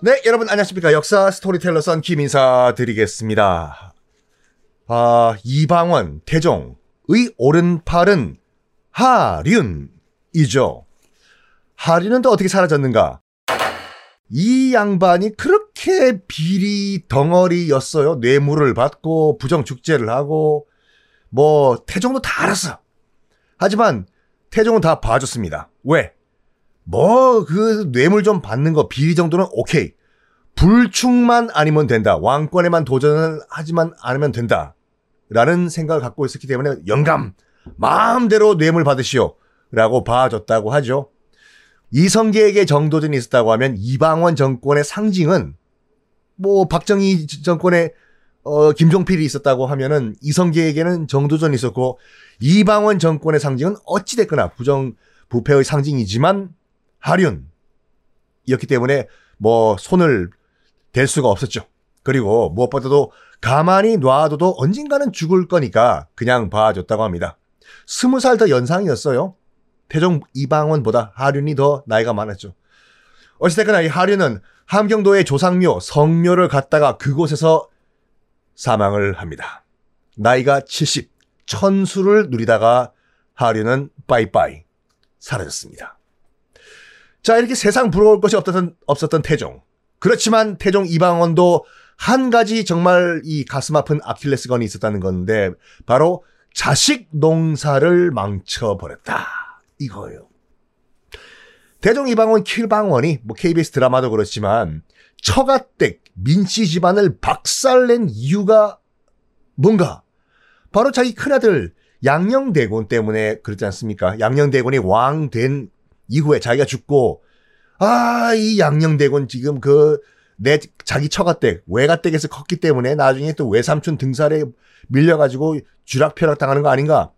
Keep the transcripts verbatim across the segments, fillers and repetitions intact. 네, 여러분 안녕하십니까. 역사 스토리텔러 썬킴 인사드리겠습니다. 아, 이방원, 태종의 오른팔은 하륜이죠. 하륜은 또 어떻게 사라졌는가? 이 양반이 그렇게 비리 덩어리였어요. 뇌물을 받고 부정축제를 하고 뭐 태종도 다 알았어. 하지만 태종은 다 봐줬습니다. 왜? 뭐 그 뇌물 좀 받는 거 비리 정도는 오케이. 불충만 아니면 된다. 왕권에만 도전을 하지만 않으면 된다. 라는 생각을 갖고 있었기 때문에 영감, 마음대로 뇌물 받으시오. 라고 봐줬다고 하죠. 이성계에게 정도전이 있었다고 하면 이방원 정권의 상징은 뭐 박정희 정권의 어, 김종필이 있었다고 하면은 이성계에게는 정도전이 있었고 이방원 정권의 상징은 어찌됐거나 부정 부패의 상징이지만 하륜이었기 때문에 뭐 손을 댈 수가 없었죠. 그리고 무엇보다도 가만히 놔둬도 언젠가는 죽을 거니까 그냥 봐줬다고 합니다. 스무 살 더 연상이었어요. 태종 이방원보다 하륜이 더 나이가 많았죠. 어찌됐거나 이 하륜은 함경도의 조상묘 성묘를 갔다가 그곳에서 사망을 합니다. 나이가 칠십, 천수를 누리다가 하륜은 빠이빠이 사라졌습니다. 자, 이렇게 세상 부러울 것이 없었던, 없었던 태종. 그렇지만 태종 이방원도 한 가지 정말 이 가슴 아픈 아킬레스건이 있었다는 건데 바로 자식 농사를 망쳐버렸다. 이거예요. 대종 이방원 킬방원이 뭐 케이비에스 드라마도 그렇지만 처가댁 민씨 집안을 박살낸 이유가 뭔가 바로 자기 큰아들 양녕대군 때문에 그렇지 않습니까? 양녕대군이 왕 된 이후에 자기가 죽고 아, 이 양녕대군 지금 그 내 자기 처가댁 외가댁에서 컸기 때문에 나중에 또 외삼촌 등살에 밀려가지고 쥐락펴락 당하는 거 아닌가?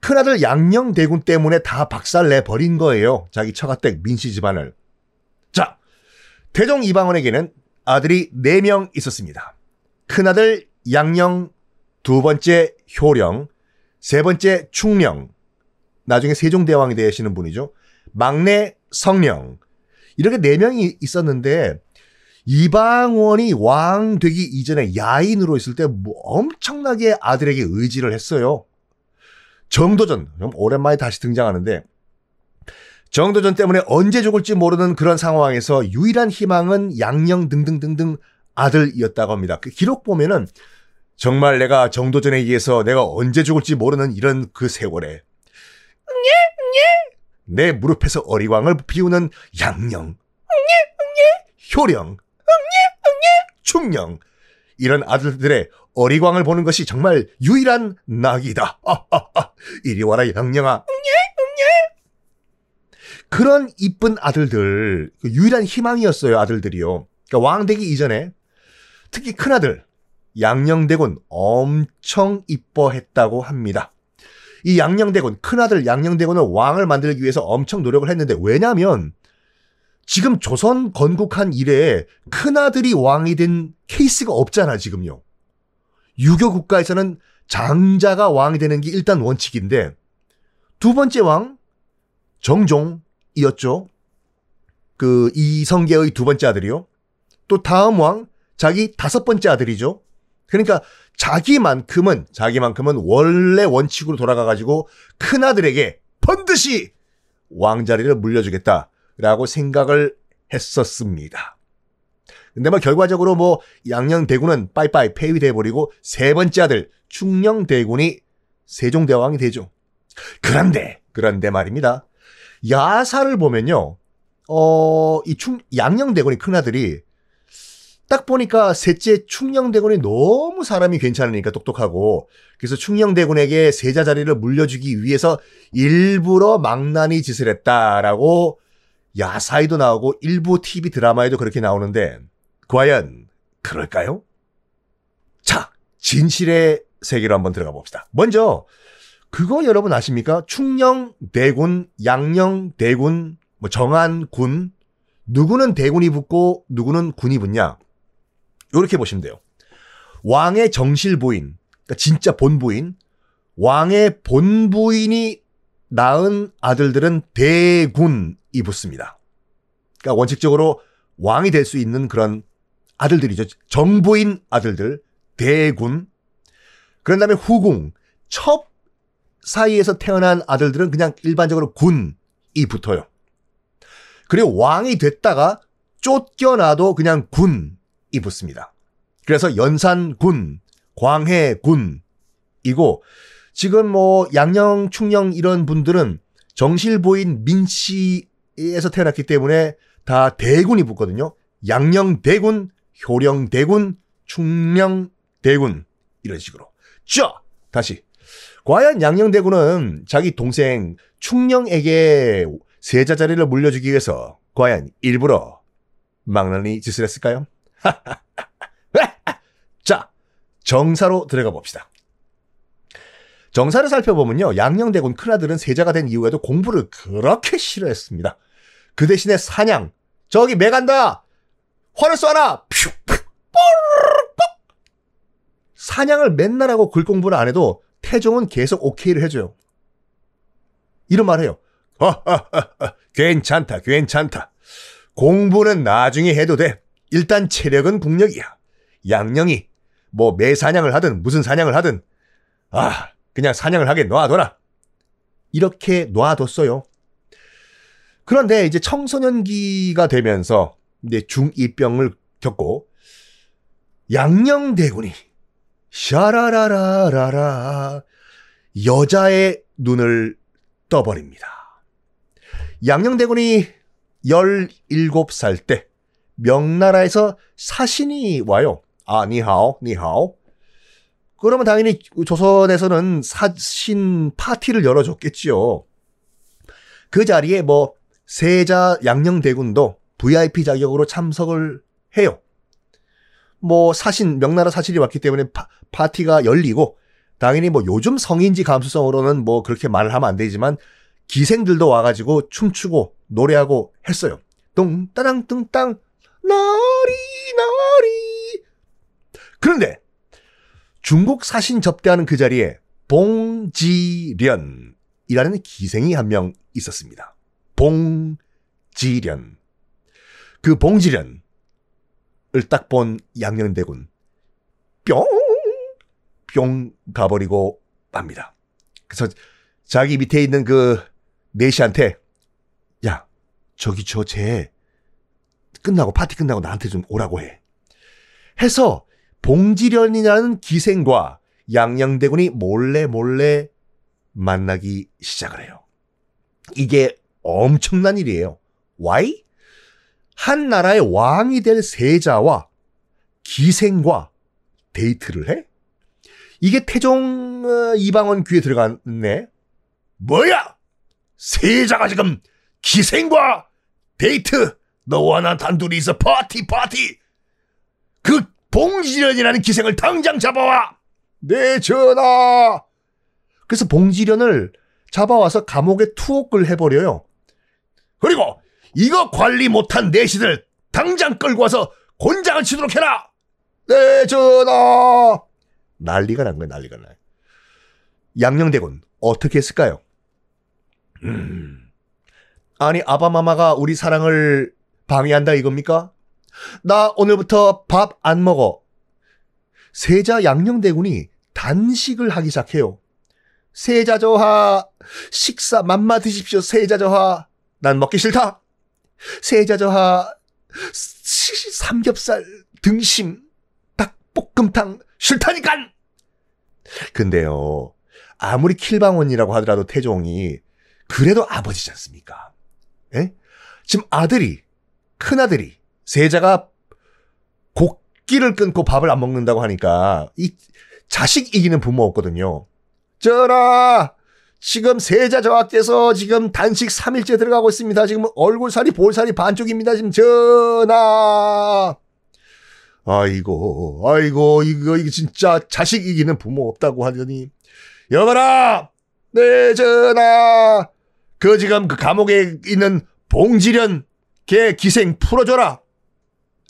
큰아들 양녕대군 때문에 다 박살내버린 거예요. 자기 처가댁 민씨 집안을. 자, 태종 이방원에게는 아들이 네 명 있었습니다. 큰아들 양녕, 두 번째 효령, 세 번째 충녕, 나중에 세종대왕이 되시는 분이죠. 막내 성령. 이렇게 네 명이 있었는데 이방원이 왕 되기 이전에 야인으로 있을 때 뭐 엄청나게 아들에게 의지를 했어요. 정도전, 좀 오랜만에 다시 등장하는데 정도전 때문에 언제 죽을지 모르는 그런 상황에서 유일한 희망은 양녕 등등등등 아들이었다고 합니다. 그 기록 보면은 정말 내가 정도전에 의해서 내가 언제 죽을지 모르는 이런 그 세월에 내 무릎에서 어리광을 피우는 양녕, 효령, 충녕 이런 아들들의 어리광을 보는 것이 정말 유일한 낙이다. 아, 아, 아. 이리 와라 양녕아. 그런 이쁜 아들들, 유일한 희망이었어요. 아들들이요. 그러니까 왕 되기 이전에 특히 큰아들 양녕대군 엄청 이뻐했다고 합니다. 이 양녕대군, 큰아들 양녕대군은 왕을 만들기 위해서 엄청 노력을 했는데 왜냐하면 지금 조선 건국한 이래 큰아들이 왕이 된 케이스가 없잖아 지금요. 유교 국가에서는 장자가 왕이 되는 게 일단 원칙인데 두 번째 왕 정종이었죠. 그 이성계의 두 번째 아들이요. 또 다음 왕 자기 다섯 번째 아들이죠. 그러니까 자기만큼은 자기만큼은 원래 원칙으로 돌아가가지고 큰아들에게 반드시 왕자리를 물려주겠다. 라고 생각을 했었습니다. 근데 뭐 결과적으로 뭐 양녕대군은 빠이빠이 폐위돼버리고 세 번째 아들 충녕대군이 세종대왕이 되죠. 그런데 그런데 말입니다. 야사를 보면요, 어, 이 충 양녕대군이 큰 아들이 딱 보니까 셋째 충녕대군이 너무 사람이 괜찮으니까 똑똑하고 그래서 충녕대군에게 세자 자리를 물려주기 위해서 일부러 망나니 짓을 했다라고. 야사에도 나오고 일부 티비 드라마에도 그렇게 나오는데 과연 그럴까요? 자, 진실의 세계로 한번 들어가 봅시다. 먼저 그거 여러분 아십니까? 충녕대군, 양녕대군, 뭐 정안군 누구는 대군이 붙고 누구는 군이 붙냐? 이렇게 보시면 돼요. 왕의 정실 부인, 그러니까 진짜 본부인, 왕의 본부인이 낳은 아들들은 대군이 붙습니다. 그러니까 원칙적으로 왕이 될 수 있는 그런 아들들이죠. 정부인 아들들, 대군. 그런 다음에 후궁, 첩 사이에서 태어난 아들들은 그냥 일반적으로 군이 붙어요. 그리고 왕이 됐다가 쫓겨나도 그냥 군이 붙습니다. 그래서 연산군, 광해군이고, 지금 뭐 양녕, 충녕 이런 분들은 정실보인 민씨에서 태어났기 때문에 다 대군이 붙거든요. 양녕대군, 효령대군, 충녕대군 이런 식으로. 자, 다시. 과연 양녕대군은 자기 동생 충녕에게 세자 자리를 물려주기 위해서 과연 일부러 망나니 짓을 했을까요? 자, 정사로 들어가 봅시다. 정사를 살펴보면요, 양녕대군 큰아들은 세자가 된 이후에도 공부를 그렇게 싫어했습니다. 그 대신에 사냥, 저기 매 간다! 활을 쏴라! 퓨! 푹! 뽀르륵! 사냥을 맨날 하고 글 공부를 안 해도 태종은 계속 오케이를 해줘요. 이런 말 해요. 허허허허, 괜찮다, 괜찮다. 공부는 나중에 해도 돼. 일단 체력은 국력이야. 양녕이 뭐 매사냥을 하든 무슨 사냥을 하든 아, 그냥 사냥을 하게 놔둬라. 이렇게 놔뒀어요. 그런데 이제 청소년기가 되면서 이제 중이병을 겪고 양녕대군이 샤라라라라라 여자의 눈을 떠버립니다. 양녕대군이 열일곱 살 때 명나라에서 사신이 와요. 아, 니하오, 니하오. 그러면 당연히 조선에서는 사신 파티를 열어줬겠지요. 그 자리에 뭐 세자 양녕대군도 브이아이피 자격으로 참석을 해요. 뭐 사신, 명나라 사신이 왔기 때문에 파, 파티가 열리고, 당연히 뭐 요즘 성인지 감수성으로는 뭐 그렇게 말을 하면 안 되지만 기생들도 와가지고 춤추고 노래하고 했어요. 뚱따랑 뚱땅 나리 나리. 그런데 중국 사신 접대하는 그 자리에 봉지련이라는 기생이 한 명 있었습니다. 봉지련. 그 봉지련을 딱 본 양녕대군 뿅! 뿅 가버리고 맙니다. 그래서 자기 밑에 있는 그 내시한테, 야, 저기 저 쟤 끝나고 파티 끝나고 나한테 좀 오라고 해. 해서 봉지련이라는 기생과 양녕대군이 몰래 몰래 만나기 시작을 해요. 이게 엄청난 일이에요. Why? 한 나라의 왕이 될 세자와 기생과 데이트를 해? 이게 태종 어, 이방원 귀에 들어갔네. 뭐야? 세자가 지금 기생과 데이트! 너와 나 단둘이서 파티 파티! 그 봉지련이라는 기생을 당장 잡아와! 네, 전하! 그래서 봉지련을 잡아와서 감옥에 투옥을 해버려요. 그리고 이거 관리 못한 내시들 당장 끌고 와서 곤장을 치도록 해라! 네, 전하! 난리가 난 거야, 난리가 나. 양녕대군, 어떻게 했을까요? 음. 아니, 아바마마가 우리 사랑을 방해한다 이겁니까? 나 오늘부터 밥 안 먹어. 세자 양녕대군이 단식을 하기 시작해요. 세자 저하, 식사 맘마 드십시오. 세자 저하, 난 먹기 싫다. 세자 저하, 삼겹살, 등심, 닭볶음탕 싫다니깐. 근데요, 아무리 킬방원이라고 하더라도 태종이 그래도 아버지지 않습니까? 예? 지금 아들이, 큰아들이 세자가 곡기를 끊고 밥을 안 먹는다고 하니까 이 자식 이기는 부모 없거든요. 전하, 지금 세자 저하께서 지금 단식 삼 일째 들어가고 있습니다. 지금 얼굴살이 볼살이 반쪽입니다. 지금 전하. 아이고, 아이고, 이거 이거 진짜 자식 이기는 부모 없다고 하더니, 여봐라, 네 전하, 그 지금 그 감옥에 있는 봉지련 걔 기생 풀어줘라.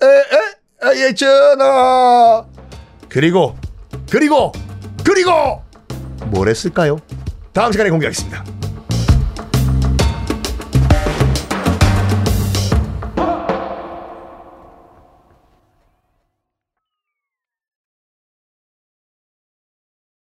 에에 예 전하. 그리고 그리고 그리고 뭘 했을까요? 다음 시간에 공개하겠습니다.